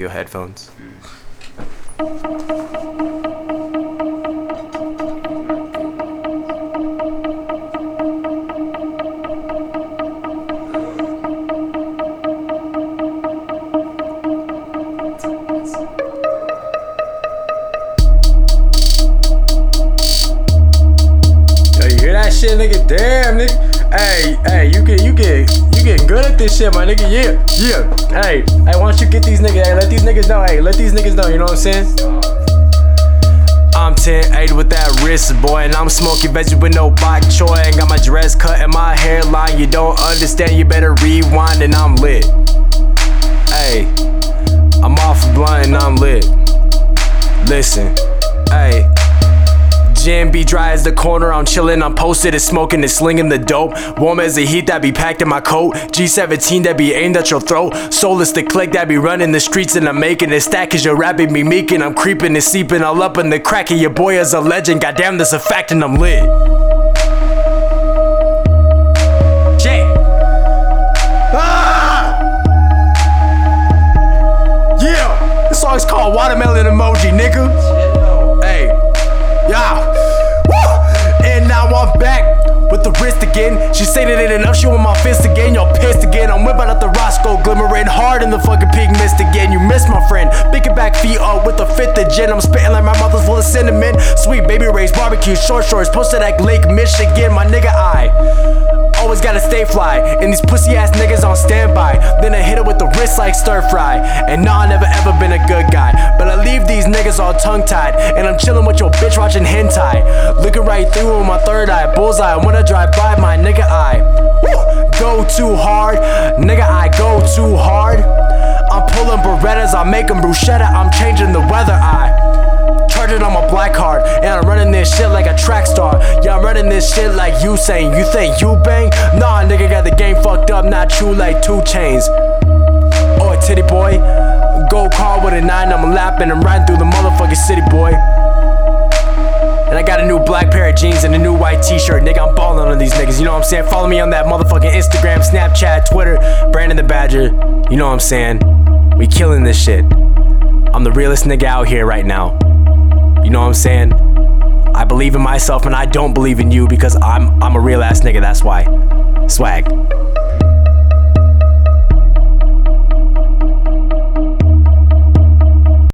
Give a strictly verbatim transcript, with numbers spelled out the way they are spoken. Your headphones. Shit, nigga, damn, nigga. Hey, hey, you get, you get, you get good at this shit, my nigga. Yeah, yeah. Hey, hey, why don't you get these niggas? Hey, let these niggas know. Hey, let these niggas know. You know what I'm saying? I'm ten eight with that wrist, boy, and I'm smoking veggie with no bok choy. And got my dress cut and my hairline. You don't understand. You better rewind, and I'm lit. Hey, I'm off blunt and I'm lit. Listen, hey. Gin be dry as the corner, I'm chillin', I'm posted and smoking and slinging the dope. Warm as the heat that be packed in my coat. G seventeen that be aimed at your throat. Soulless the click that be running the streets, and I'm making it stack cause you're rapping me meek, and I'm creeping and seeping all up in the crack, and your boy is a legend. Goddamn, that's a fact, and I'm lit. Shit. Ah! Yeah! This song's called Watermelon Emoji, nigga. Again. She said it ain't enough, she want my fist again. Y'all pissed again, I'm whipping out the Roscoe, glimmering hard in the fucking pig mist again. You missed my friend, picking back feet up with a fifth of gin. I'm spitting like my mouth is full of cinnamon. Sweet Baby Ray's barbecue, short shorts, posted at Lake Michigan. My nigga, I always gotta stay fly, and these pussy ass niggas on standby. Then I hit it with the wrist like stir fry. And nah, I never ever been a good guy, but I leave these niggas all tongue tied. And I'm chillin' with your bitch watching hentai, looking right through with my third eye. Bullseye, when I drive by, my nigga I woo, go too hard. Nigga I go too hard. I'm pulling Berettas, I'm making bruschetta. I'm changing the weather, I charge it on my black card. And I'm running this shit like a track star. Yeah, I'm running this shit like Usain. You think you bang? Nah, nigga got the game fucked up, not true like two Chainz. Oh, a titty boy. Gold car with a nine, I'm lapping and riding through the motherfucking city, boy. And I got a new black pair of jeans and a new white t-shirt. Nigga, I'm balling on these niggas, you know what I'm saying? Follow me on that motherfucking Instagram, Snapchat, Twitter, Brandon the Badger. You know what I'm saying? We killing this shit. I'm the realest nigga out here right now. You know what I'm saying? I believe in myself and I don't believe in you because I'm I'm a real ass nigga, that's why. Swag.